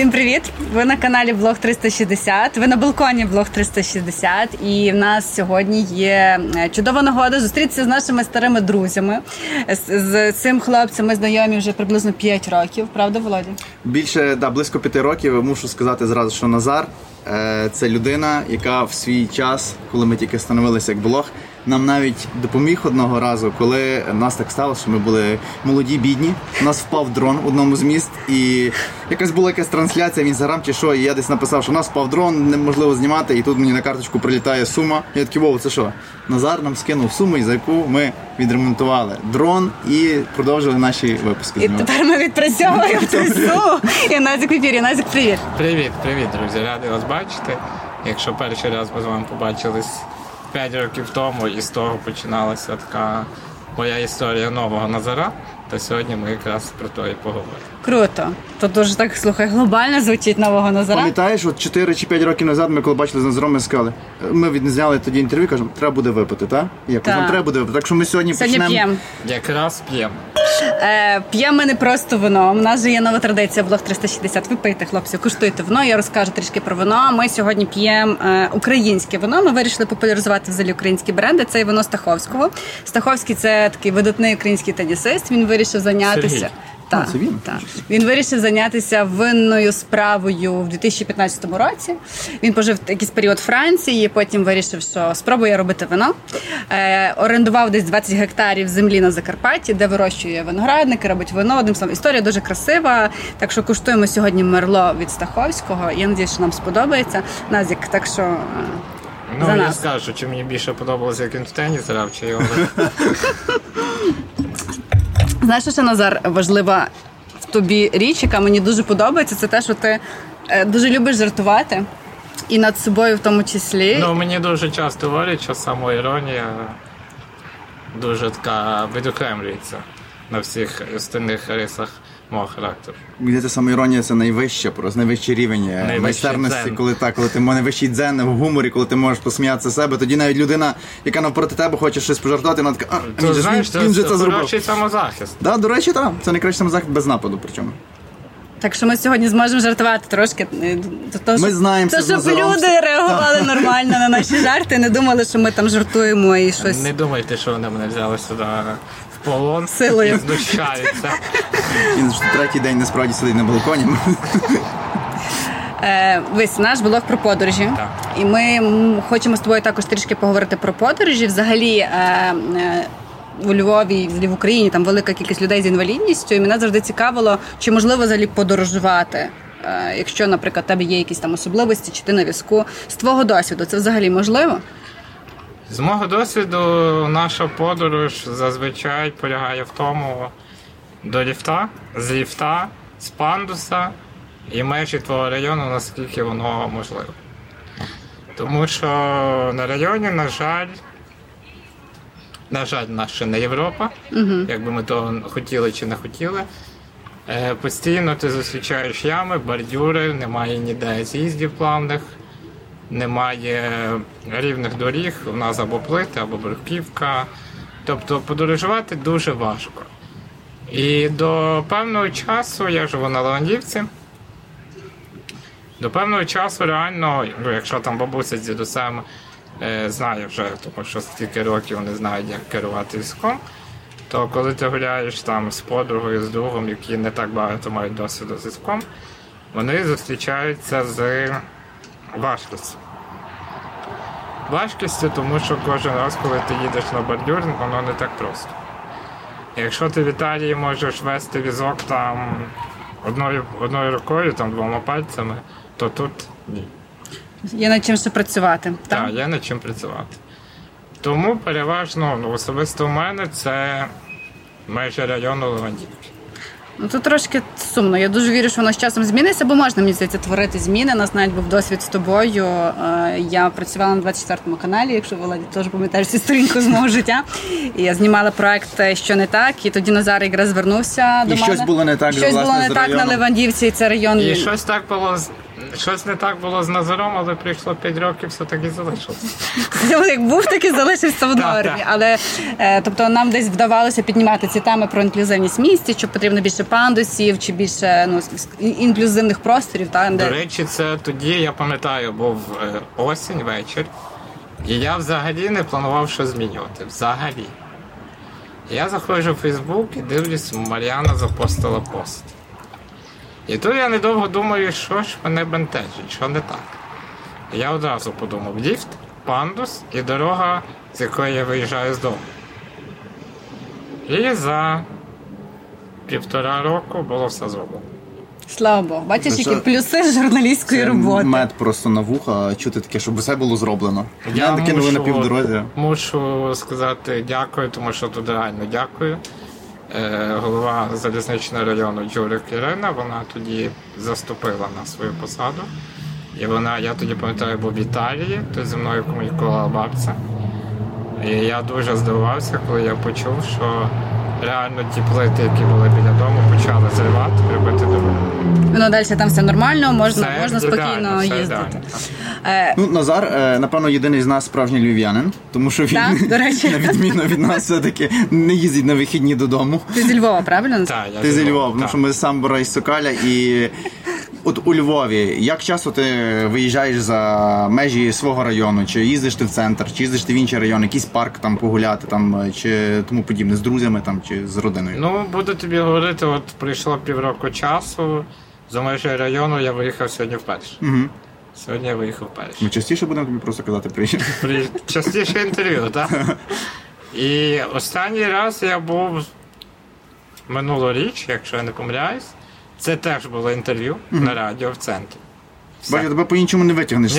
Всім привіт! Ви на каналі Блог 360, ви на балконі Блог 360, і в нас сьогодні є чудова нагода зустрітися з нашими старими друзями. З цим хлопцем ми знайомі вже приблизно 5 років, правда, Володя? Більше, да, близько 5 років. Мушу сказати зразу, що Назар – це людина, яка в свій час, коли ми тільки становилися як блог, нам навіть допоміг одного разу, коли нас так стало, що ми були молоді, бідні. У нас впав дрон в одному з міст, і була якась трансляція в Інстаграм чи що, і я десь написав, що у нас впав дрон, неможливо знімати, і тут мені на карточку прилітає сума. Я такий, вов, це що? Назар нам скинув суму, за яку ми відремонтували дрон і продовжили наші випуски. І тепер ми відпрацьовуємо цю суму. І Назік в ефірі. Назік, привіт. Привіт, привіт, друзі. Радий вас бачити. Якщо перший раз ми з вами побачились 5 років тому, і з того починалася така моя історія нового Назара, то сьогодні ми якраз про то і поговоримо. Круто. То дуже так, слухай, глобально звучить нового Назара. Пам'ятаєш, от 4 чи 5 років назад ми коли бачили з Назаром, ми сказали, ми відзняли тоді інтерв'ю, кажемо, треба буде випити, так? Я кажу, треба буде випити. Так що ми сьогодні почнемо. Якраз п'ємо. П'ємо ми не просто вино. У нас же є нова традиція Блог 360. Ви пийте, хлопці, куштуйте вино. Я розкажу трішки про вино. Ми сьогодні п'ємо українське вино. Ми вирішили популяризувати взагалі українські бренди. Це і вино Стаховського. Стаховський – це такий видатний український тенісист. Він вирішив зайнятися. Так, він вирішив зайнятися винною справою в 2015 році. Він пожив якийсь період у Франції, потім вирішив, що спробує робити вино. Орендував десь 20 гектарів землі на Закарпатті, де вирощує виноградники, робить вино. Одним словом, історія дуже красива. Так що куштуємо сьогодні мерло від Стаховського. Я надіюсь, що нам сподобається. Назік, так що... Ну, за я нас. Скажу, чи мені більше подобалося, як він в теніс грав, чи його... Знаєш, що, Назар, важлива в тобі річ, яка мені дуже подобається, це те, що ти дуже любиш жартувати. І над собою в тому числі. Ну, мені дуже часто говорять, що самоіронія дуже така відокремлюється на всіх остальних рисах мого характеру. Де самоіронія – це найвища, просто найвищий рівень майстерності, коли ти найвищий дзен в гуморі, коли ти можеш посміятися себе. Тоді навіть людина, яка навпроти тебе хоче щось пожартувати, вона така, а, він, знаєш, він же це зробив. Це найкращий самозахист. Да, до речі, так. Це найкращий самозахист без нападу, причому. Так що ми сьогодні зможемо жартувати трошки, щоб люди реагували нормально на наші жарти, не думали, що ми там жартуємо і щось. Не думайте, що вони мене взяли сюди в полон силою. І знущаються. Він ж третій день насправді сидить на балконі. Весь наш блог про подорожі. Так. І ми хочемо з тобою також трішки поговорити про подорожі. Взагалі, у Львові, в Україні, там велика кількість людей з інвалідністю, і мене завжди цікавило, чи можливо взагалі подорожувати, якщо, наприклад, у тебе є якісь там особливості, чи ти на візку. З твого досвіду це взагалі можливо? З мого досвіду наша подорож зазвичай полягає в тому до ліфта, з ліфта, з пандуса і межі твого району, наскільки воно можливо. Тому що на районі, на жаль, нас ще не Європа, якби ми того хотіли чи не хотіли. Постійно ти зустрічаєш ями, бордюри, немає ніде з'їздів плавних, немає рівних доріг, у нас або плити, або бруківка. Тобто подорожувати дуже важко. І до певного часу, я живу на Левандівці, до певного часу реально, якщо там бабуся з дідусем, знаю вже, тому що стільки років вони знають, як керувати візком, то коли ти гуляєш там з подругою, з другом, які не так багато мають досвіду з візком, вони зустрічаються з важкістю. Важкістю, тому що кожен раз, коли ти їдеш на бордюр, воно не так просто. Якщо ти в Італії можеш вести візок там одною рукою, там двома пальцями, то тут ні. Є над чим ще працювати. Так, є над чим працювати. Тому переважно, особисто в мене, це майже район Левандівки. Ну, тут трошки сумно. Я дуже вірю, що воно з часом зміниться, бо можна, мені здається, творити зміни. У нас навіть був досвід з тобою. Я працювала на 24-му каналі, якщо, Володя, теж пам'ятаєш цю сторінку з мого життя. І я знімала проект «Що не так», і тоді Назар якраз звернувся до мене. І щось було не так, власне, з районом. Щось було не так на Левандівці, і це район... І щось так було Щось не так було з Назаром, але прийшло 5 років, все так і залишилося. Як був, так і залишився в нормі. Але, тобто, нам десь вдавалося піднімати ці теми про інклюзивність в місті, чи потрібно більше пандусів, чи більше інклюзивних просторів. Та, де... До речі, це тоді, я пам'ятаю, був осінь, вечір, і я взагалі не планував що змінювати. Взагалі. Я заходжу в Фейсбук і дивлюсь, Мар'яна запостила пост. І тут я недовго думаю, що ж мене бентежить, що не так. Я одразу подумав, ліфт, пандус і дорога, з якої я виїжджаю з дому. І за 1,5 року було все зроблено. Слава Богу. Бачиш, які плюси журналістської роботи. Мед просто на вуха, чути таке, щоб все було зроблено. Я кинули на півдорозі. Мушу сказати дякую, тому що тут реально дякую. Голова залізничного району Джурик Ірина, вона тоді заступила на свою посаду. І вона, я тоді пам'ятаю, був в Італії, то зі мною комунікувала бабця. І я дуже здивувався, коли я почув, що реально ті плити, які були біля дому, почали зривати, робити дорогу. Ну, далі там все нормально, можна спокійно їздити. Ну, Назар, напевно, єдиний з нас справжній львів'янин, тому що він, на відміну від нас, все-таки не їздить на вихідні додому. Ти зі Львова, правильно? Так, я ти зі Львова, тому що ми з Самбора і Сокаля, і от у Львові, як часто ти виїжджаєш за межі свого району? Чи їздиш ти в центр, чи їздиш ти в інший район, якийсь парк там погуляти, там, чи тому подібне, з друзями там, чи з родиною? Ну, буду тобі говорити, от пройшло 1,5 року часу, за межі району я виїхав сьогодні вперше. Угу. Сьогодні я виїхав вперше. Ми частіше будемо тобі просто казати приїжджати? Частіше інтерв'ю, так? І останній раз я був минулоріч, якщо я не помиляюсь. Це теж було інтерв'ю на радіо в центрі. Бачу, тебе по-іншому не витягнеш.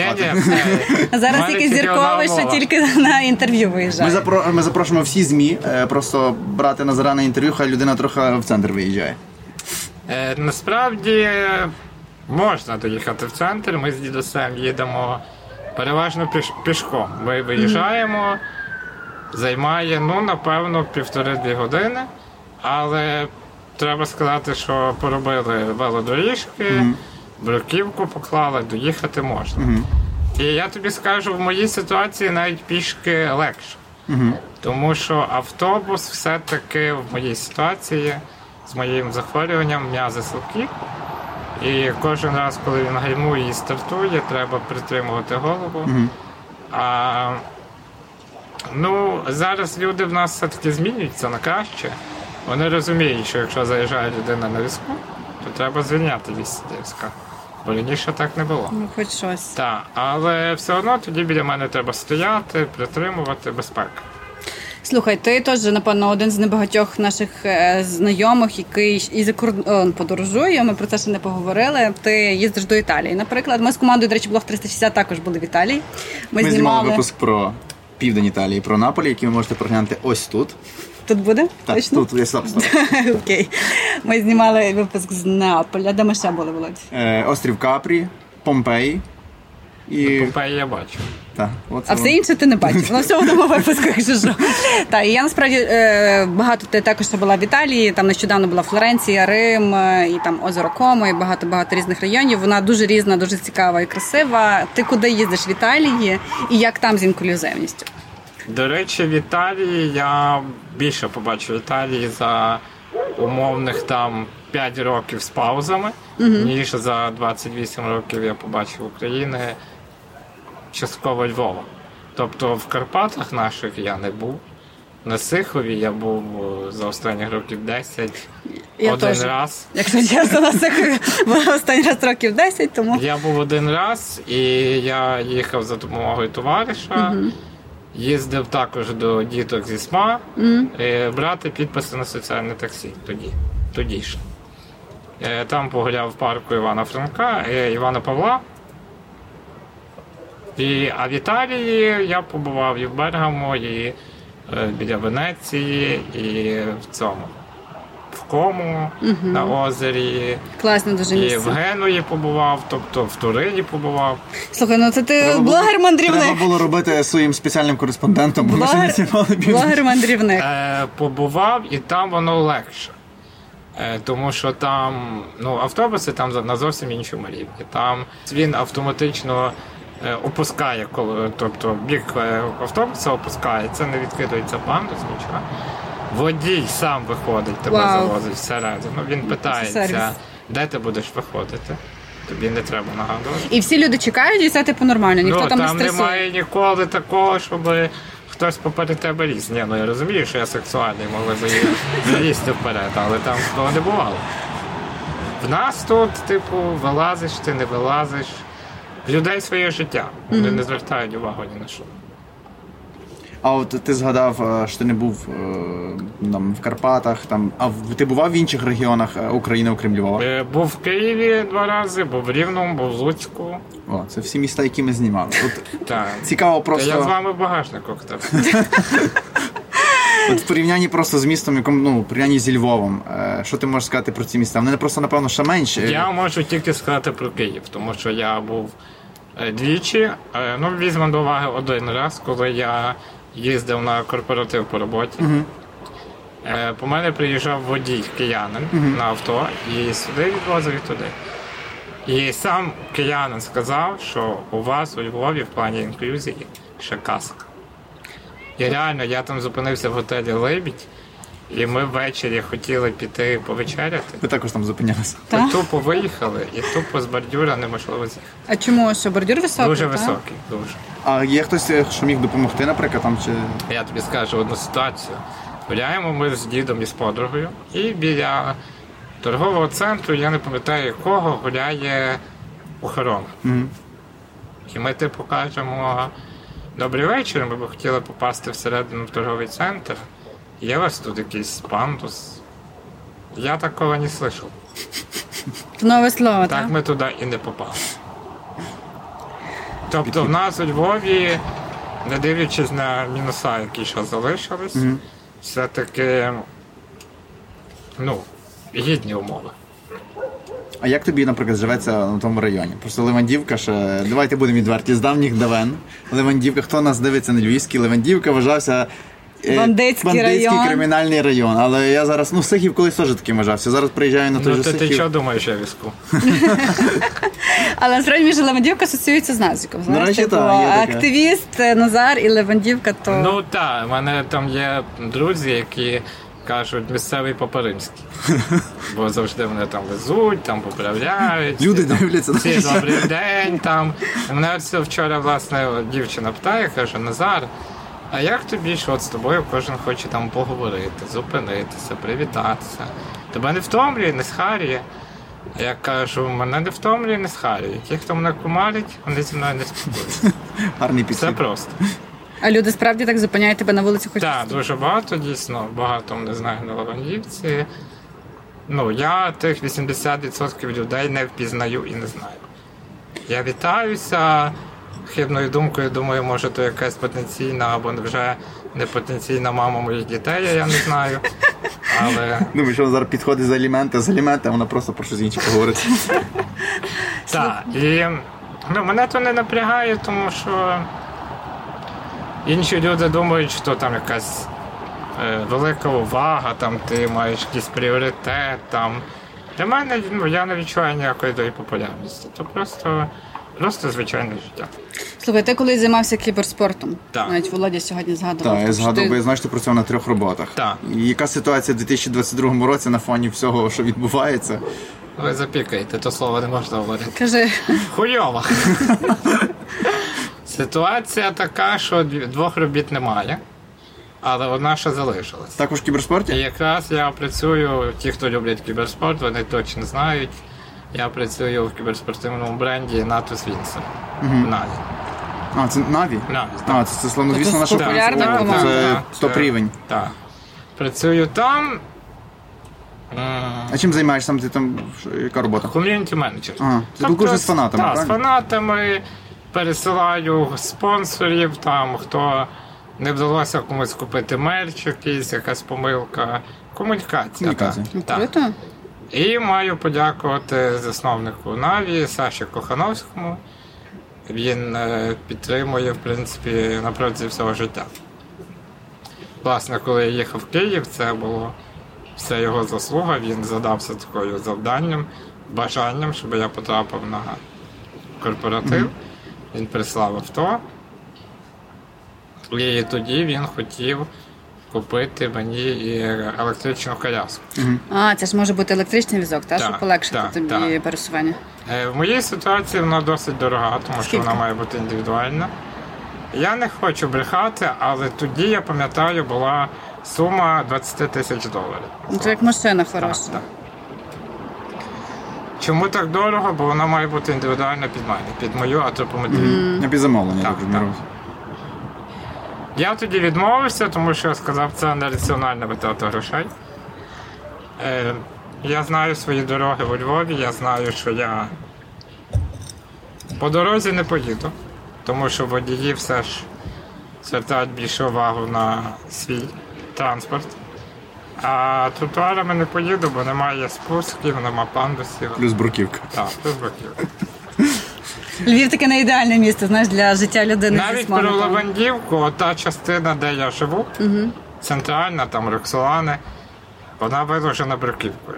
Зараз тільки зірковий, що тільки на інтерв'ю виїжджає. Ми запрошуємо всі ЗМІ просто брати Назара на інтерв'ю, хай людина трохи в центр виїжджає. Насправді можна доїхати в центр. Ми з дідусем їдемо переважно пішком. Ми виїжджаємо, займає, ну, напевно, 1,5-2 години, але... Треба сказати, що поробили велодоріжки, бруківку поклали, доїхати можна. І я тобі скажу, в моїй ситуації навіть пішки легше. Тому що автобус все-таки в моїй ситуації, з моїм захворюванням, м'язи силки. І кожен раз, коли він гальмує і стартує, треба притримувати голову. А, ну, зараз люди в нас все-таки змінюються на краще. Вони розуміють, що якщо заїжджає людина на візку, то треба звільняти місце для візка. Бо раніше так не було. Ну, хоч щось. Так, але все одно тоді біля мене треба стояти, притримувати безпеку. Слухай, ти теж, напевно, один з небагатьох наших знайомих, який і за кордон подорожує, ми про це ще не поговорили. Ти їздиш до Італії, наприклад. Ми з командою, до речі, Блог 360 також були в Італії. Ми знімали випуск про південь Італії, про Наполі, який ви можете проглянути ось тут. Тут буде? Так, точно? Тут, я сам знаю. Окей. Ми знімали випуск з Неаполя. Де ми ще були, Володя? Острів Капрі, Помпеї. І... Помпеї я бачу. Та, а все інше ти не бачиш. Воно все в одному випуску, якщо що. Так, і я насправді багато ти також була в Італії, там нещодавно була Флоренція, Рим, і там озеро Комо, і багато-багато різних районів. Вона дуже різна, дуже цікава і красива. Ти куди їздиш в Італії і як там з інклюзивністю? До речі, в Італії я більше побачу Італії за умовних там 5 років з паузами, ніж за 28 років я побачив України, частково Львова. Тобто в Карпатах наших я не був, на Сихові я був за останні років 10, я один теж. Раз. Якщо чесно, на Сихові був останній раз років 10, тому... Я був один раз, і я їхав за допомогою товариша. Їздив також до діток зі СМА брати підписи на соціальне таксі тоді ж. Там погуляв в парку Івана Франка, Івана Павла. А в Італії я побував і в Бергамо, і біля Венеції, і в цьому. В Кому, на озері. Класно дуже місце. І в Генуї побував, тобто в Турині побував. Слухай, ну це ти блогер-мандрівник. Треба було робити своїм спеціальним кореспондентом, бо ми ще не знімали більше. Блогер-мандрівник. Побував, і там воно легше. Тому що там автобуси там на зовсім іншому рівні. Там він автоматично опускає, тобто бік автобуса опускається, не відкидується пандус, нічого. Водій сам виходить, тебе завозить всередину. Він питається, де ти будеш виходити. Тобі не треба нагадувати. І всі люди чекають, і все типу нормально, ніхто там не стресує. Там немає ніколи такого, щоб хтось поперед тебе ліз. Я розумію, що я сексуальний, могли залізти вперед, але там такого не бувало. В нас тут, вилазиш ти, не вилазиш. В людей своє життя. Вони не звертають увагу ні на що. А от ти згадав, що ти не був там, в Карпатах, там, а ти бував в інших регіонах України, окрім Львова? Був в Києві 2 рази, був в Рівному, був в Луцьку. О, це всі міста, які ми знімали. Так. Цікаво просто... Та я з вами в багажнику. От в порівнянні просто з містом, в порівнянні зі Львовом, що ти можеш сказати про ці міста? Вони просто, напевно, ще менші. Я можу тільки сказати про Київ, тому що я був двічі. Візьмемо до уваги 1 раз, коли я їздив на корпоратив по роботі. Uh-huh. По мене приїжджав водій киянин на авто і сюди відвозив, і туди. І сам киянин сказав, що у вас у Львові в плані інклюзії ще казка. І реально, я там зупинився в готелі Либідь, і ми ввечері хотіли піти повечеряти. Ви також там зупинялися? Ми тупо виїхали, і тупо з бордюра неможливо з'їхати. А чому? Що бордюр високий? Дуже високий, дуже. А є хтось, що міг допомогти, наприклад, там чи... Я тобі скажу одну ситуацію. Гуляємо ми з дідом і з подругою, і біля торгового центру, я не пам'ятаю якого, гуляє охорона. Mm-hmm. І ми кажемо, добрий вечір, ми б хотіли попасти всередину в торговий центр. Є у вас тут якийсь пандус? Я такого не слышав. Нове слово, так? Так ми туди і не попали. Тобто в нас у Львові, не дивлячись на мінуса, які ще залишились, все-таки гідні умови. А як тобі, наприклад, живеться на тому районі? Просто Левандівка ще... Давайте будемо відверті з давніх давен. Левандівка, хто нас дивиться на Львівській? Левандівка вважався... Бандитський кримінальний район. Але я зараз... Сихів колись теж таким вважався. Зараз приїжджаю на той же Сихів. Ти що думаєш, я візку? Але насправді між Левандівка асоціюється з Назіком. Знаєш, активіст, Назар і Левандівка, то... так, в мене там є друзі, які кажуть, місцевий Попаримський. Бо завжди вони там везуть, там поправляють. Люди дивляться. Всі добрий день, там. Мене вчора, власне, дівчина питає, каже, Назар, а як тобі, що от з тобою кожен хоче там поговорити, зупинитися, привітатися? Тебе не втомлює, не схарює? А я кажу, мене не втомлює, не схарює. Ті, хто мене кумарить, вони зі мною не спілкуються. Гарний підхід. Все просто. А люди справді так зупиняють тебе на вулиці? Так, дуже багато, дійсно. Багато, не знаю, на Левандівці. Я тих 80% людей не впізнаю і не знаю. Я вітаюся. Хибною думкою, думаю, може, то якась потенційна або вже не потенційна мама моїх дітей, я не знаю. Але... Думаю, що зараз підходить за аліменти, а вона просто про щось інше поговорить. Так, і мене то не напрягає, тому що інші люди думають, що там якась велика увага, там ти маєш якийсь пріоритет. Там. Для мене я не відчуваю ніякої тої популярності. То просто звичайне життя. Слухай, ти колись займався кіберспортом? Так. Навіть Володя сьогодні згадував. Так, я згадував, бо я знаю, що ти працював на 3 роботах. Так. І яка ситуація в 2022 році на фоні всього, що відбувається? Ви запікаєте, то слово не можна говорити. Кажи. Хуйова. Ситуація така, що 2 робіт немає, але 1 ще залишилась. Також в кіберспорті? І якраз я працюю, ті, хто люблять кіберспорт, вони точно знають. Я працюю в кіберспортивному бренді Natus Vincere в Наві. А, це Наві? Наві, це славнозвісна наша популярна команда. Це топ-рівень. Так. Працюю там. А чим займаєшся сам ти там? Яка робота? Ком'юніті-менеджер. Ага. Ти спілкуєшся з фанатами, так? Так, з фанатами. Пересилаю спонсорів, там, хто не вдалося комусь купити мерч якийсь, якась помилка. Комунікація. Круто. І маю подякувати засновнику Наві Саші Кохановському. Він підтримує, в принципі, напроти всього життя. Власне, коли я їхав в Київ, це було все його заслуга, він задався такою завданням, бажанням, щоб я потрапив на корпоратив. Він прислав авто. І тоді він хотів купити мені і електричну коляску. А, це ж може бути електричний візок, так? Щоб полегшити тобі пересування. В моїй ситуації вона досить дорога, тому що вона має бути індивідуальна. Я не хочу брехати, але тоді, я пам'ятаю, була сума $20,000. Це як машина хороша. Так. Чому так дорого? Бо вона має бути індивідуально під мене, під мою антропометрію. Не під замовлення, так розумію. Я тоді відмовився, тому що я сказав, це нераціональна витрата грошей. Я знаю свої дороги у Львові, я знаю, що я по дорозі не поїду, тому що водії все ж звертають більше увагу на свій транспорт. А тротуарами не поїду, бо немає спусків, немає пандусів. Плюс бруківка. Так, плюс бруківка. Львів таке не ідеальне місто, знаєш, для життя людини. Навіть про Левандівку, та частина, де я живу, центральна, там Роксолани, вона виложена бруківкою.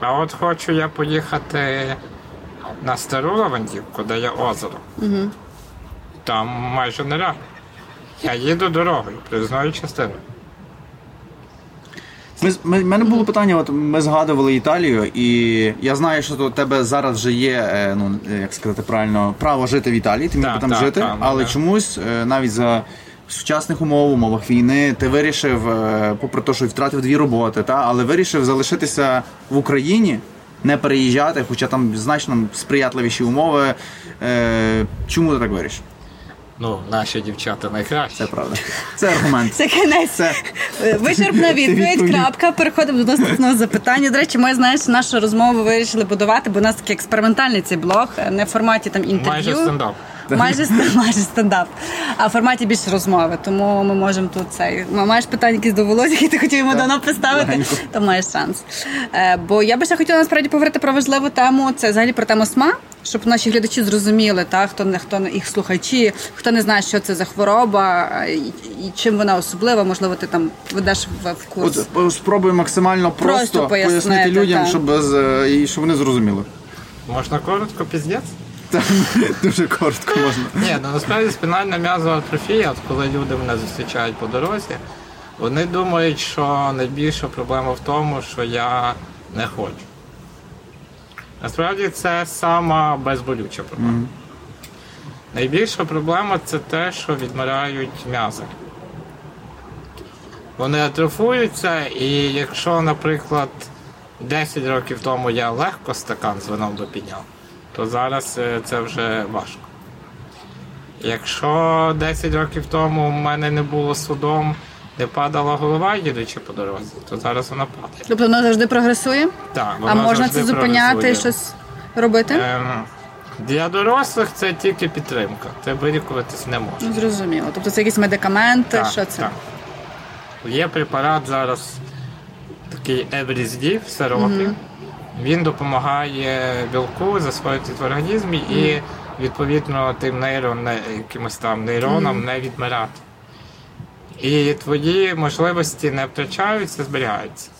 А от хочу я поїхати на стару Левандівку, де є озеро. Там майже нереально. Я їду дорогою, проїзною частиною. У мене було питання, от ми згадували Італію, і я знаю, що у тебе зараз вже є, ну, як сказати правильно, право жити в Італії, ти міг би там жити, але чомусь навіть за сучасних умов, умовах війни, ти вирішив, попри те, що втратив 2 роботи, але вирішив залишитися в Україні, не переїжджати, хоча там значно сприятливіші умови. Чому ти так вирішив? Ну, наші дівчата найкраще. Це правда. Це аргумент. Це кінець. Це... Вичерпна відповідь, крапка. Переходимо до наступного запитання. До речі, ми, знаєш, нашу розмову вирішили будувати, бо у нас такий експериментальний цей блог, не в форматі там інтерв'ю. Майже стендап. Майже стендап. А в форматі більше розмови. Тому ми можемо тут цей... Маєш питання якісь до Володя, які ти хотів йому давно поставити, то маєш шанс. Бо я би ще хотіла, насправді, поговорити про важливу тему. Це взагалі про тему СМА. Щоб наші глядачі зрозуміли, хто їх слухачі, хто не знає, що це за хвороба, і чим вона особлива, можливо, ти там ведеш в курс. От, спробуй максимально просто пояснити людям, щоб вони зрозуміли. Можна коротко, піздець? Так, дуже коротко можна. Ні, насправді спінальна м'язова атрофія, коли люди мене зустрічають по дорозі, вони думають, що найбільша проблема в тому, що я не хочу. Насправді, це сама безболюча проблема. Найбільша проблема – це те, що відмирають м'язи. Вони атрофуються, і якщо, наприклад, 10 років тому я легко стакан з вином би підняв, то зараз це вже важко. Якщо 10 років тому в мене не було судом, де падала голова, їдучи по дорозі, то зараз вона падає. Тобто воно завжди прогресує? Так. А можна це зупиняти, щось робити? Для дорослих це тільки підтримка. Це вилікуватись не можна. Зрозуміло. Тобто це якісь медикаменти? Так, що це? Так. Є препарат зараз, такий Евріздів, сиропі. Він допомагає білку засвоїтись в організмі і, відповідно, тим нейронам не відмирати. І твої можливості не втрачаються, зберігаються.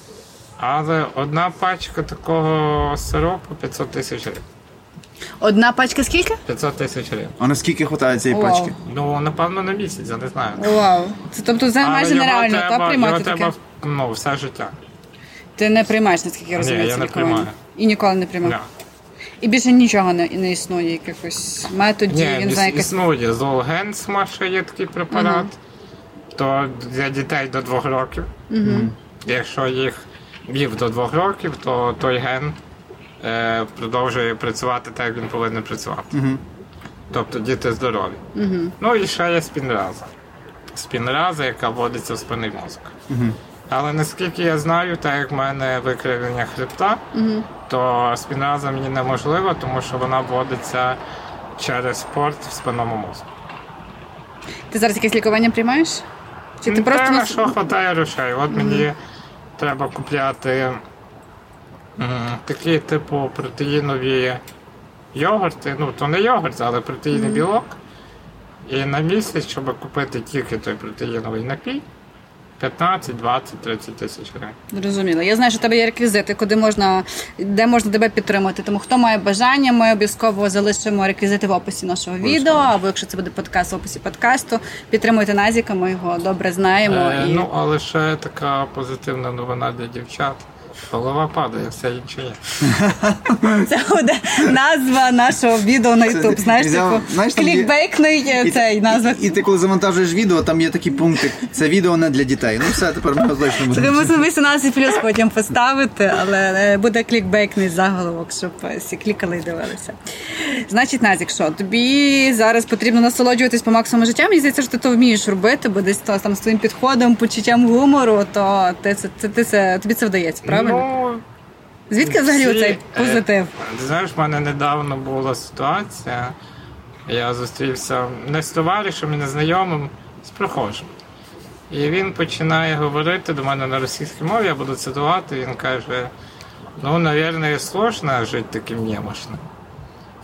Але одна пачка такого сиропу – $500,000. Одна пачка скільки? $500,000. А на скільки хватає цієї пачки? Ну, напевно, на місяць, я не знаю. Вау. Це, тобто, це майже нереально, так, приймати таке? Його треба, все життя. Ти не приймаєш, наскільки я розумію, це лікування? Ні, я не приймаю. І ніколи не приймав? Да. І більше нічого не існує, якихось методів? Ні, існує. Золгенсма, що є такий препарат. То для дітей до 2 років. Якщо їх вів до 2 років, то той ген продовжує працювати так, як він повинен працювати. Тобто діти здорові. Ну і ще є спінраза. Спінраза, яка вводиться в спинний мозок. Але наскільки я знаю, так як в мене викривлення хребта, то спінраза мені неможлива, тому що вона вводиться через спорт в спинному мозку. Ти зараз якесь лікування приймаєш? Чи ти просто на що хватає грошей. От мені треба купляти такі типу протеїнові йогурти. Ну, то не йогурт, але протеїновий білок. І на місяць, щоб купити тільки той протеїновий напій, 15, 20, 30 тисяч гривень. Зрозуміло. Я знаю, що у тебе є реквізити, де можна тебе підтримати. Тому хто має бажання, ми обов'язково залишимо реквізити в описі нашого відео, або якщо це буде подкаст, в описі подкасту. Підтримуйте Назіка, ми його добре знаємо. А лише така позитивна новина для дівчат. Голова падає, все інше є. Це буде назва нашого відео на YouTube. Знаєш, клікбейтний цей назва. І ти коли завантажуєш відео, там є такі пункти. Це відео не для дітей. Тепер ми точно будемо. Це мусимо 18+ потім поставити, але буде клікбейтний заголовок, щоб всі клікали і дивилися. Значить, Назік, що? Тобі зараз потрібно насолоджуватись по максимуму життям. Мені здається, що ти то вмієш робити, бо десь там з твоїм підходом, почуттям гумору, то тобі це вдається, правильно? Звідки взагалі цей позитив? Знаєш, в мене недавно була ситуація. Я зустрівся не з товаришем і не знайомим, з прохожим. І він починає говорити до мене на російській мові, я буду цитувати, він каже, наверное, сложно жити таким немощним.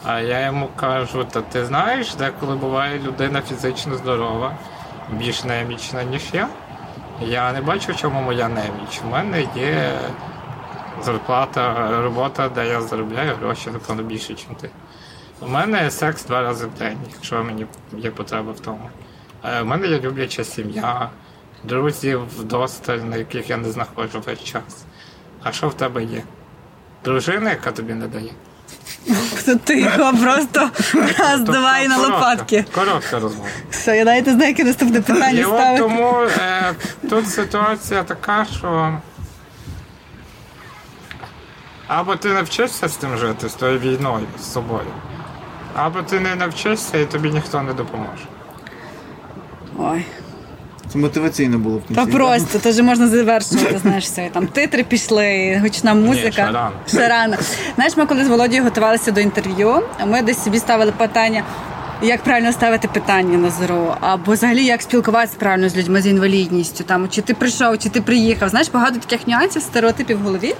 А я йому кажу, та ти знаєш, деколи буває людина фізично здорова, більш немічна, ніж я. Я не бачу, в чому моя неміч. У мене є зарплата, робота, де я заробляю гроші, напевно, більше, ніж ти. У мене секс 2 рази в день, якщо мені є потреба в тому. У мене є любляча сім'я, друзів досталь, на яких я не знаходжу весь час. А що в тебе є? Дружина, яка тобі не дає? Ти його просто роздавай на лопатки. Коротка розмова. Все, я навіть не знаю, яке наступне питання ставити. Тому тут ситуація така, що або ти навчишся з тим жити, з тою війною, з собою, або ти не навчишся і тобі ніхто не допоможе. Ой. Це мотиваційно було в кінці. Та просто, то вже можна завершувати, знаєш, все. Там титри пішли, гучна музика. Ще рано. Знаєш, ми коли з Володією готувалися до інтерв'ю, ми десь собі ставили питання, як правильно ставити питання на ЗРО, або взагалі як спілкуватися правильно з людьми з інвалідністю, там, чи ти прийшов, чи ти приїхав. Знаєш, багато таких нюансів, стереотипів в голові,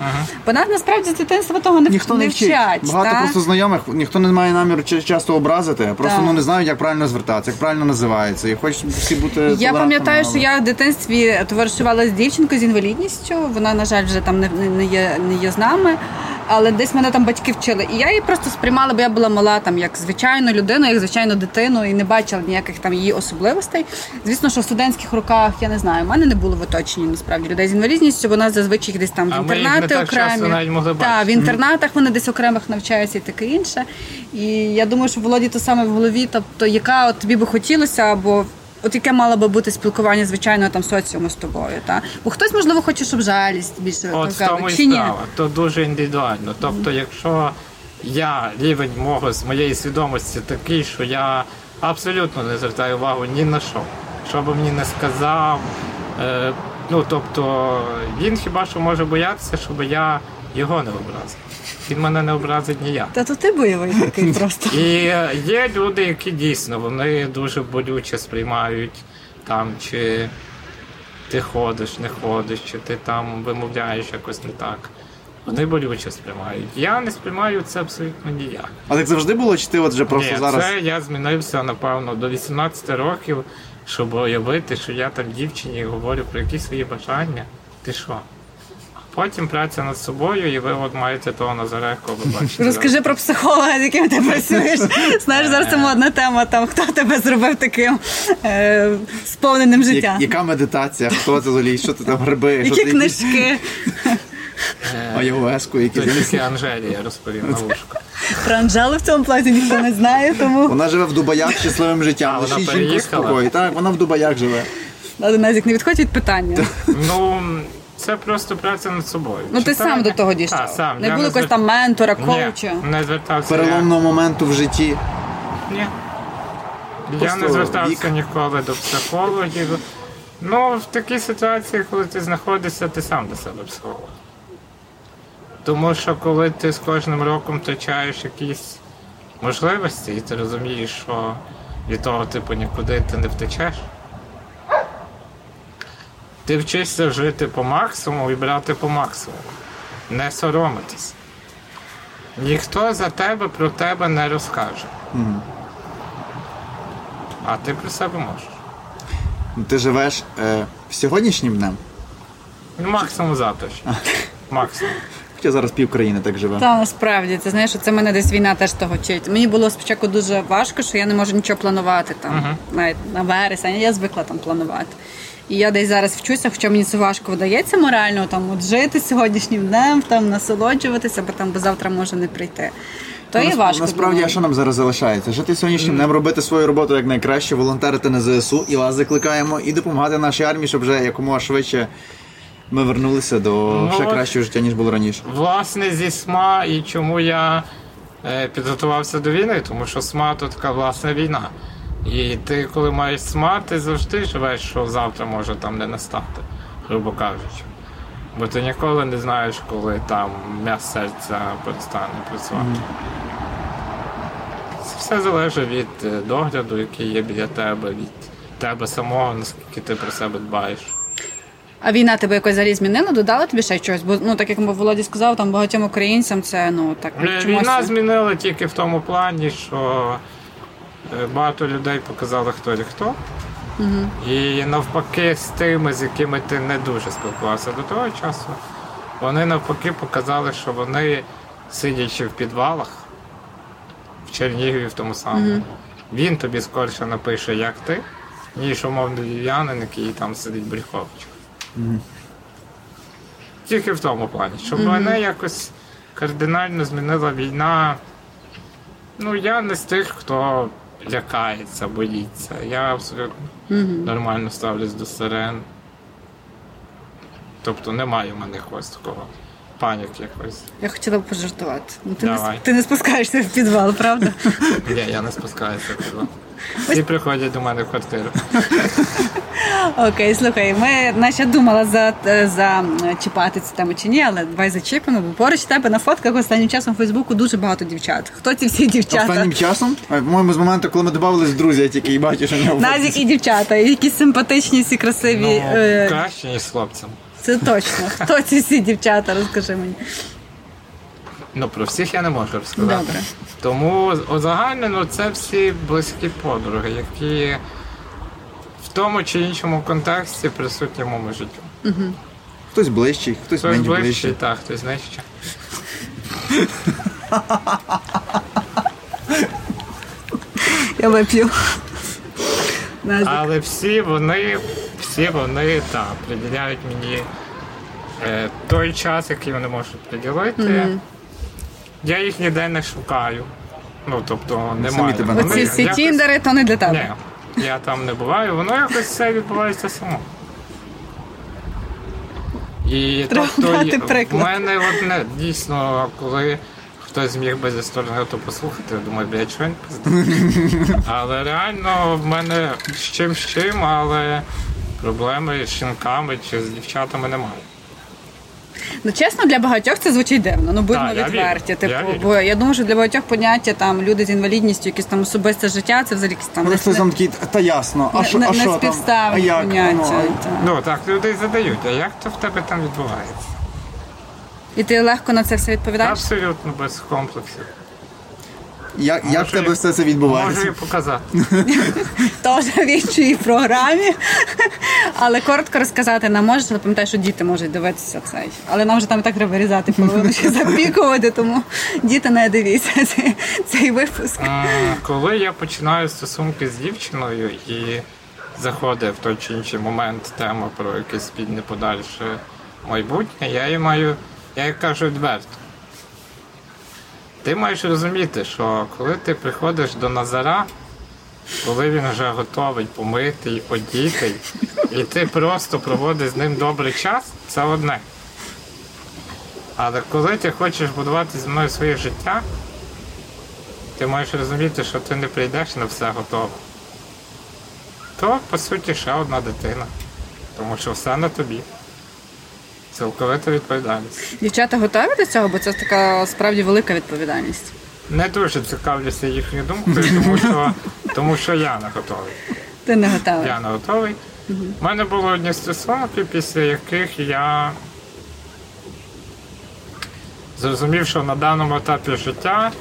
бо нас насправді з дитинства того не вчать. Багато просто знайомих, ніхто не має наміру часто образити, просто не знають, як правильно звертатися, як правильно називається, і хочуть всі бути... Я пам'ятаю, що я в дитинстві товаришувала з дівчинкою з інвалідністю, вона, на жаль, вже там не є з нами, але десь мене там батьки вчили. І я її просто сприймала, бо я була мала там як звичайну людину, як звичайну дитину і не бачила ніяких там її особливостей. Звісно, що в студентських роках, я не знаю, в мене не було в оточенні насправді людей з інвалідністю, вона зазвичай їх десь там в інтернати окремі. В інтернатах вони десь окремих навчаються і таке інше. І я думаю, що Володі то саме в голові, тобто яка от тобі би хотілося або от яке мало би бути спілкування звичайного там соціуму з тобою, та? Бо хтось, можливо, хоче, щоб жалість більше викликала, чи ні? То дуже індивідуально. Тобто, якщо рівень моєї свідомості такий, що я абсолютно не звертаю увагу ні на що. Що би мені не сказав, тобто він хіба що може боятися, щоб я його не образив. Він мене не образить ніяк. Та то ти бойовий такий просто. І є люди, які дійсно, вони дуже болюче сприймають, там, чи ти ходиш, не ходиш, чи ти там вимовляєш якось не так. Вони болюче сприймають. Я не сприймаю це абсолютно ніяк. А так завжди було, чи ти от вже просто зараз? Ні, це я змінився, напевно, до 18 років, щоб уявити, що я там дівчині говорю про якісь свої бажання. Ти що? Потім праця над собою, і ви от маєте того Назара, якого ви бачите. Розкажи про психолога, з яким ти працюєш. Знаєш, зараз це модна тема, там, хто тебе зробив таким сповненим життя. Яка медитація, хто це заліз, що ти там гриби. Які книжки. Айовеску, які тільки Анжелія розповів на вушку. Про Анжелу в цьому платі ніхто не знає, тому... Вона живе в Дубаях щасливим життям. Вона переїхала. Так, вона в Дубаях живе. Але Назік не відходить від питання. Це просто праця над собою. Ти сам до того дійшов? Сам. Не було якогось там ментора, коуча? Ні, не звертався. Переломного моменту в житті? Ні. Я не звертався ніколи до психологів. В такій ситуації, коли ти знаходишся, ти сам до себе психолог. Тому що коли ти з кожним роком втрачаєш якісь можливості, і ти розумієш, що від того типу нікуди ти не втечеш, ти вчишся жити по максимуму і брати по максимуму. Не соромитись. Ніхто за тебе про тебе не розкаже. А ти про себе можеш. Ти живеш сьогоднішнім днем? Максимум завтрашнім. Максимум. Хоча зараз пів країни так живе. Та, насправді, ти знаєш, це мене десь війна теж того вчить. Мені було спочатку дуже важко, що я не можу нічого планувати там, навіть на вересень, я звикла там планувати. І я десь зараз вчуся, хоча мені це важко вдається морально, там, от жити сьогоднішнім днем, там, насолоджуватися, бо там, бо завтра може не прийти. То і важко. Насправді, а що нам зараз залишається? Жити сьогоднішнім днем, робити свою роботу якнайкраще, волонтерити на ЗСУ, і вас закликаємо, і допомагати нашій армії, щоб вже якомога швидше ми вернулися до ще кращого життя, ніж було раніше. Власне, зі СМА і чому я підготувався до війни, тому що СМА — то така власна війна. І ти, коли маєш СМА, ти завжди живеш, що завтра може там не настати, грубо кажучи. Бо ти ніколи не знаєш, коли там м'яз серця перестане працювати. Це все залежить від догляду, який є біля тебе, від тебе самого, наскільки ти про себе дбаєш. А війна тебе якось взагалі змінила? Додала тобі ще чогось? Бо, ну, так як Володя сказав, там багатьом українцям це, ну, так, чомусь... Війна змінила тільки в тому плані, що багато людей показали, хто хто. І навпаки, з тими, з якими ти не дуже спілкувався до того часу, вони навпаки показали, що вони, сидячи в підвалах, в Чернігові в тому самому, він тобі скорше напише, як ти, ніж умовний львів'янин, який там сидить в Бріховичах. Тільки в тому плані, щоб мене якось кардинально змінила війна. Ну, я не з тих, хто лякається, боїться. Я абсолютно нормально ставлюсь до сирен. Тобто немає в мене якогось такого паніки якось. Я хотіла б пожартувати. Ти не спускаєшся в підвал, правда? Ні, я не спускаюся в підвал. Всі приходять до мене в квартиру. Окей, слухай, я ще думала зачіпати цю тему чи ні, але давай зачіпимо, бо поруч тебе на фотках останнім часом в Фейсбуку дуже багато дівчат. Хто ці всі дівчата? Останнім часом? По-моєму, з моменту, коли ми додавались в друзі, я тільки і бачу, що в нього... Назік і дівчата, якісь симпатичні, всі красиві. Ну, краще, ніж з хлопцем. Це точно. Хто ці всі дівчата, розкажи мені. Ну, про всіх я не можу розказати. Добре. Тому узагальнено це всі близькі подруги, які в тому чи іншому контексті присутні в моєму житті. Хтось ближчий, хтось менш ближчий. Хтось ближчий, так, хтось нижчий. Я вип'ю. Але всі вони так, приділяють мені той час, який вони можуть приділити. Я їх ніде не шукаю. Ну, тобто, немає. Оці всі тіндери, то не для тебе. Ні, я там не буваю. Воно якось все відбувається само. І, тобто, в мене одне, дійсно, коли хтось зміг би зі сторони то послухати, я думаю, блядь, що він пиздить. Але реально в мене з чим, але проблеми з жінками чи з дівчатами немає. Ну, чесно, для багатьох це звучить дивно, ну, будемо відверті. Бо я думаю, що для багатьох поняття, там, люди з інвалідністю, якісь там особисте життя, це взагалі якісь там... Вони хтось там такі, та ясно, а що там? Не співставні поняття. Ну, так, людей задають, а як то в тебе там відбувається? І ти легко на це все відповідаєш? Абсолютно, без комплексів. Як в тебе все це відбувається? Можу і показати. Тож в іншій програмі. Але коротко розказати нам можеш, але пам'ятаю, що діти можуть дивитися цей. Але нам вже там і так треба вирізати половину, ще запікувати, тому діти не дивіться цей випуск. Коли я починаю стосунки з дівчиною і заходить в той чи інший момент тема про якесь спільне подальше майбутнє, я їй кажу відверто. Ти маєш розуміти, що коли ти приходиш до Назара, коли він вже готовий, помитий, одітий, і ти просто проводиш з ним добрий час, це одне. Але коли ти хочеш будувати зі мною своє життя, ти маєш розуміти, що ти не прийдеш на все готове. То, по суті, ще одна дитина, тому що все на тобі. Цілковита відповідальність. Дівчата готові до цього, бо це така справді велика відповідальність. Не дуже цікавлюся їхньою думкою, тому що я не готовий. Ти не готовий? Я не готовий. У мене були одні стосунки, після яких я зрозумів, що на даному етапі життя,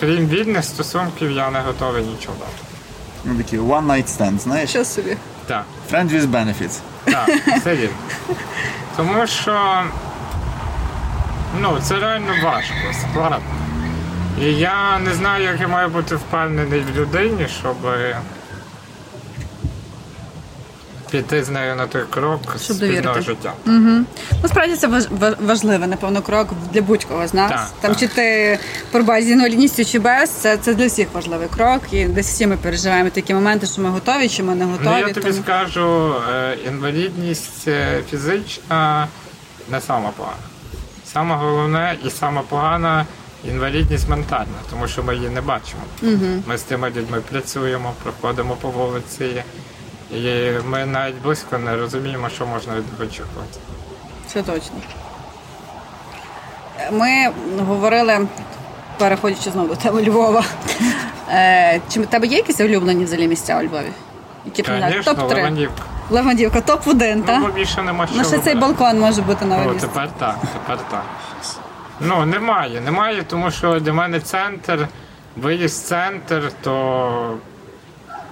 крім вільних стосунків, я не готовий нічого. Такі one night stand, знаєш? Що собі? Так. Friend with benefits. Так, все вірно. Тому що, ну, це реально важко, складно. І я не знаю, як я маю бути впевнений в людині, щоб піти з нею на той крок щоб спільного життя. Угу. Насправді це важливий, напевно, крок для будь-кого з нас. Так, там, так. Чи ти порубай зі інвалідністю чи без, це для всіх важливий крок. І десь всі ми переживаємо такі моменти, що ми готові, чи ми не готові. Ну, я тобі скажу, інвалідність фізична не сама погана. Саме головне і сама погана інвалідність ментальна, тому що ми її не бачимо. Угу. Ми з тими людьми працюємо, проходимо по вулиці. І ми навіть близько не розуміємо, що можна від них очікувати. Це точно. Ми говорили, переходячи знову до теми Львова. Чи в тебе є якісь улюблені взагалі місця у Львові? Звісно, Левандівка. Левандівка, топ-1, так? Ну, бо більше нема що. Ну, ще цей балкон може бути нове місце. Тепер так, тепер так. Ну, немає, немає, тому що для мене центр, виїзд в центр, то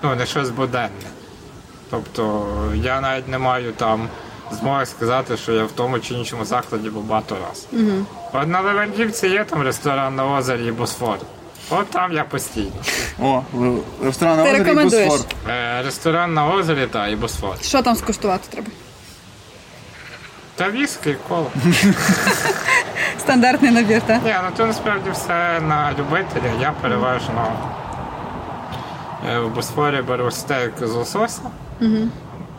ну, не щось буденне. Тобто я навіть не маю там змоги сказати, що я в тому чи іншому закладі був багато раз. Угу. На Левандівці є там ресторан на озері і Босфор. От там я постійно. О, ресторан на озері і Босфор. Ресторан на озері та і Босфор. Що там скуштувати треба? Та віскі і коло. Стандартний набір, так? Ні, ну то насправді все на любителя. Я переважно в Босфорі беру стейк з лосося. Uh-huh.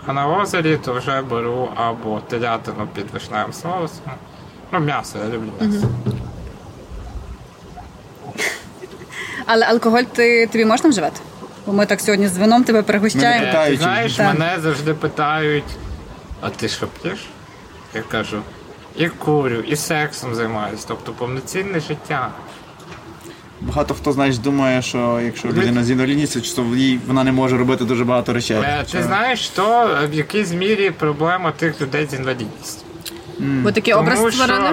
А на озері то вже беру або телятину під вишневим соусом. Ну, м'ясо, я люблю м'ясо. Uh-huh. Але алкоголь тобі можна вживати? Бо ми так сьогодні з вином тебе пригощаємо. Знаєш, мене завжди питають, а ти що п'єш? Я кажу, і курю, і сексом займаюся. Тобто повноцінне життя. Багато хто, знаєш, думає, що якщо людина з інвалідністю, то вона не може робити дуже багато речей. Ти знаєш, то в якійсь мірі проблема тих людей з інвалідністю. Бо такий образ створили?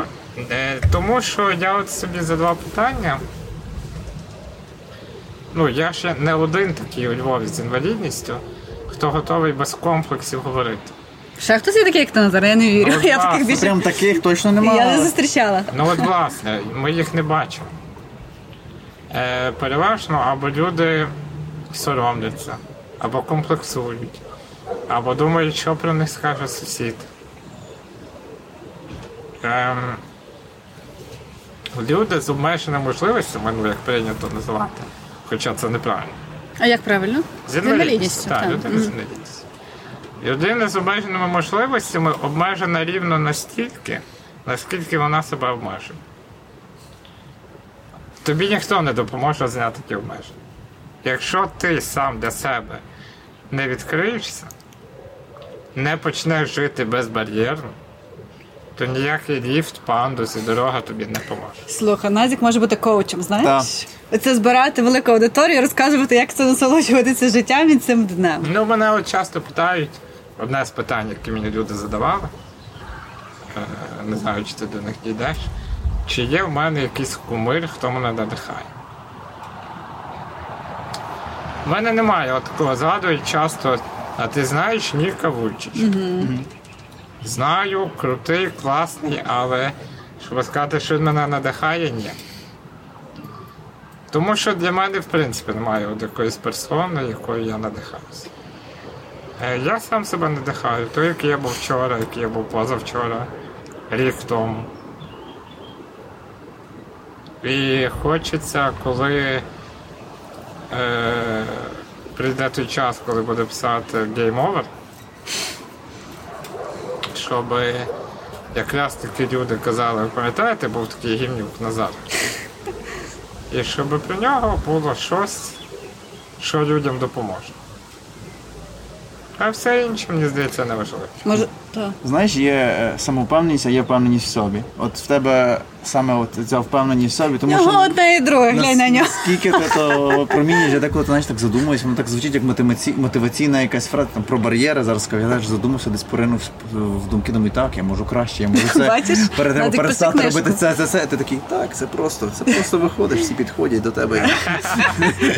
Тому що я от собі задав питання. Ну, я ще не один такий у Львові з інвалідністю, хто готовий без комплексів говорити. Ще хтось є такий, як Назар, я не вірю. Ну, я таких більше... Прям таких точно немає. Я не зустрічала. Ну от власне, ми їх не бачимо. Переважно або люди соромляться, або комплексують, або думають, що про них скаже сусід. Люди з обмеженими можливостями, ну, як прийнято називати, хоча це неправильно. А як правильно? З інвалідністю. Так, людина з інвалідністю. Людина з обмеженими можливостями обмежена рівно настільки, наскільки вона себе обмежує. Тобі ніхто не допоможе зняти ті обмеження. Якщо ти сам для себе не відкриєшся, не почнеш жити безбар'єрно, то ніякий ліфт, пандус і дорога тобі не поможе. Слухай, Назік може бути коучем, знаєш? Так. Це збирати велику аудиторію, розказувати, як це насолоджуватися життям і цим днем. Ну, мене от часто питають, одне з питань, яке мені люди задавали, не знаю, чи ти до них дійдеш, чи є в мене якийсь кумир, хто мене надихає? В мене немає от такого. Згадують часто, а ти знаєш Ніка Вуйчича? Mm-hmm. Знаю, крутий, класний, але щоб сказати, що мене надихає, ні. Тому що для мене, в принципі, немає от якоїсь персони, якою я надихаюся. Я сам себе надихаю. Той, який я був вчора, який я був позавчора, рік тому. І хочеться, коли прийде той час, коли буде писати Game Over, щоб якраз такі люди казали, пам'ятаєте, був такий гімнюк Назар? І щоб при нього було щось, що людям допоможе. А все інше, мені здається, не важливо. Може, Так. Знаєш, є самовпевненість, а є впевненість в собі. От в тебе саме от ця впевненість в собі, тому що... Ну, одне і друге, глянь на нього. Скільки ти то промінюєш, я деколи, знаєш, так задумуюсь, воно так звучить, як мотиваційна якась фраза, там, про бар'єри зараз сказав, я теж задумався, десь поринув в думки, думаю, так, я можу краще, я можу це. Бачиш? Перестати робити це. Ти такий, так, це просто виходиш, всі підходять до тебе.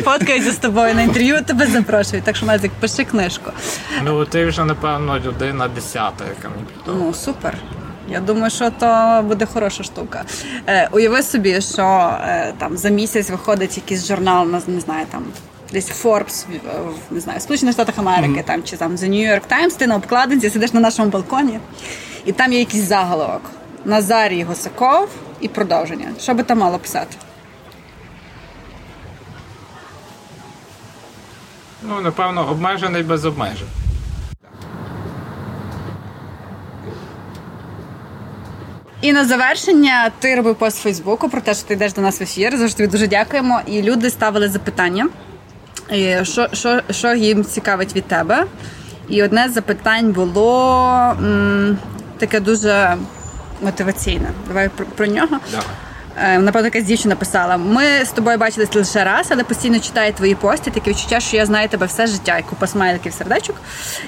Фоткаюся з тобою на інтерв'ю, тебе запрошують, так що, Назік, пиши книжку. Ну, ти вже, напевно, людина 10-та, яка мені підходить. Ну, супер. Я думаю, що то буде хороша штука. Уяви собі, що там за місяць виходить якийсь журнал, не знаю, там десь Forbes, не знаю, Сполучених Штатах Америки, там чи там The New York Times, ти на обкладинці сидиш на нашому балконі, і там є якийсь заголовок. Назар і Гусаков і продовження. Що би там мало писати? Ну, напевно, обмежений без обмежень. І на завершення ти робив пост в Фейсбуку про те, що ти йдеш до нас в ефір. За що тобі дуже дякуємо. І люди ставили запитання, що їм цікавить від тебе. І одне з запитань було таке дуже мотиваційне. Давай про нього. Давай. Напевно, якась дівчина писала: ми з тобою бачились лише раз, але постійно читаю твої пости, таке відчуття, що я знаю тебе все життя. І купа смайликів, сердечок.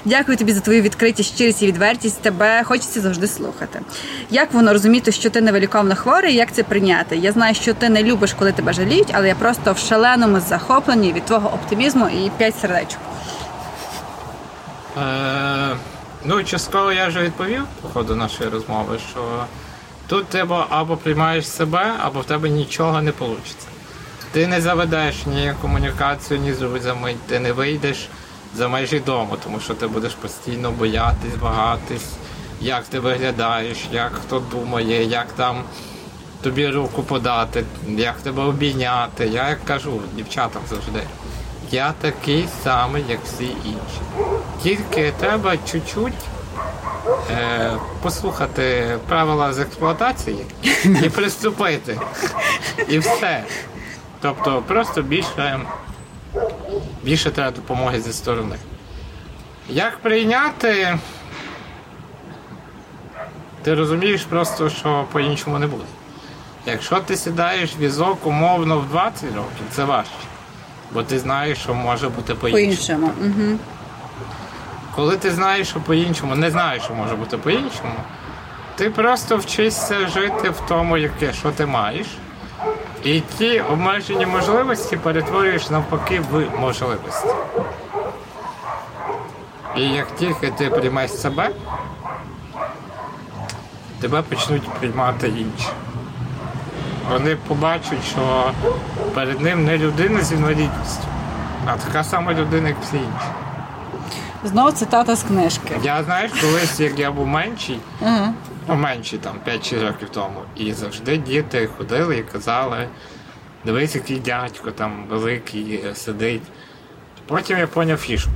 Дякую тобі за твою відкритість, щирість і відвертість. Тебе хочеться завжди слухати. Як воно розуміти, що ти невиліковно хворий, як це прийняти? Я знаю, що ти не любиш, коли тебе жаліють, але я просто в шаленому захопленні від твого оптимізму і 5 сердечок. Ну, частково я вже відповів по ходу нашої розмови, що тут ти або приймаєш себе, або в тебе нічого не вийде. Ти не заведеш ні комунікацію, ні з друзями, ти не вийдеш за межі дому, тому що ти будеш постійно боятись, вагатись, як ти виглядаєш, як хто думає, як там тобі руку подати, як тебе обійняти. Я, як кажу дівчатам завжди, я такий самий, як всі інші. Тільки треба чуть-чуть послухати правила з експлуатації і приступити. І все. Тобто просто більше треба допомоги зі сторони. Як прийняти, ти розумієш просто, що по-іншому не буде. Якщо ти сідаєш в візок умовно в 20 років, це важче. Бо ти знаєш, що може бути по-іншому. Угу. Коли ти знаєш, що по-іншому, не знаєш, що може бути по-іншому, ти просто вчишся жити в тому, що ти маєш. І ті обмежені можливості перетворюєш навпаки в можливості. І як тільки ти приймеш себе, тебе почнуть приймати інші. Вони побачать, що перед ним не людина з інвалідністю, а така сама людина, як всі інші. Знову цитата з книжки. Я, знаєш, колись, як я був менший, там 5-6 років тому, і завжди діти ходили і казали, дивись, який дядько там великий сидить. Потім я поняв фішку.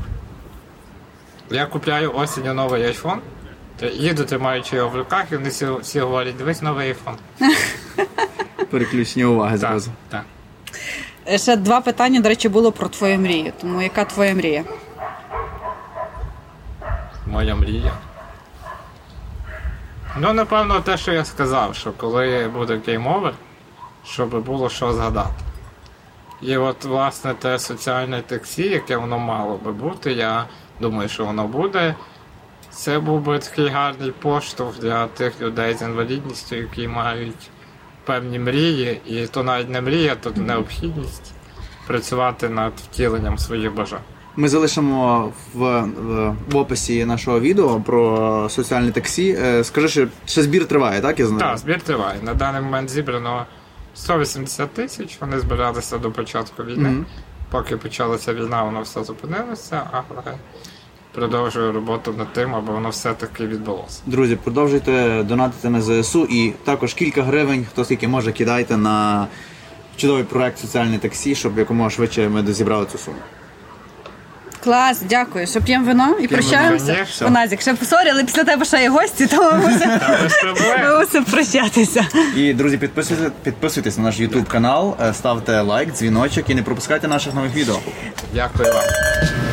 Я купляю осінню новий айфон, їду, тримаючи його в руках, і вони всі говорять, дивись новий айфон. Переключення уваги зразу. Так. Ще 2 питання, до речі, було про твою мрію. Тому яка твоя мрія? Моя мрія. Ну, напевно, те, що я сказав, що коли буде гейм-овер, щоб було що згадати. І от, власне, те соціальне таксі, яке воно мало би бути, я думаю, що воно буде, це був би такий гарний поштовх для тих людей з інвалідністю, які мають певні мрії, і то навіть не мрія, то необхідність працювати над втіленням своїх бажань. Ми залишимо в описі нашого відео про соціальне таксі. Скажи, що збір триває, так? Я знаю? Так, збір триває. На даний момент зібрано 180 тисяч. Вони збиралися до початку війни. Поки почалася війна, воно все зупинилося, але продовжую роботу над тим, аби воно все-таки відбулося. Друзі, продовжуйте донатити на ЗСУ і також кілька гривень, хто скільки може, кидайте на чудовий проект соціальне таксі, щоб якомога швидше ми дозібрали цю суму. Клас, дякую. Що п'ємо вино і прощаємося. Назік, ще сорі, але після тебе ще є гості, тому ми мусимо прощатися. І, друзі, підписуйтесь на наш YouTube канал, ставте лайк, дзвіночок і не пропускайте наших нових відео. Дякую вам.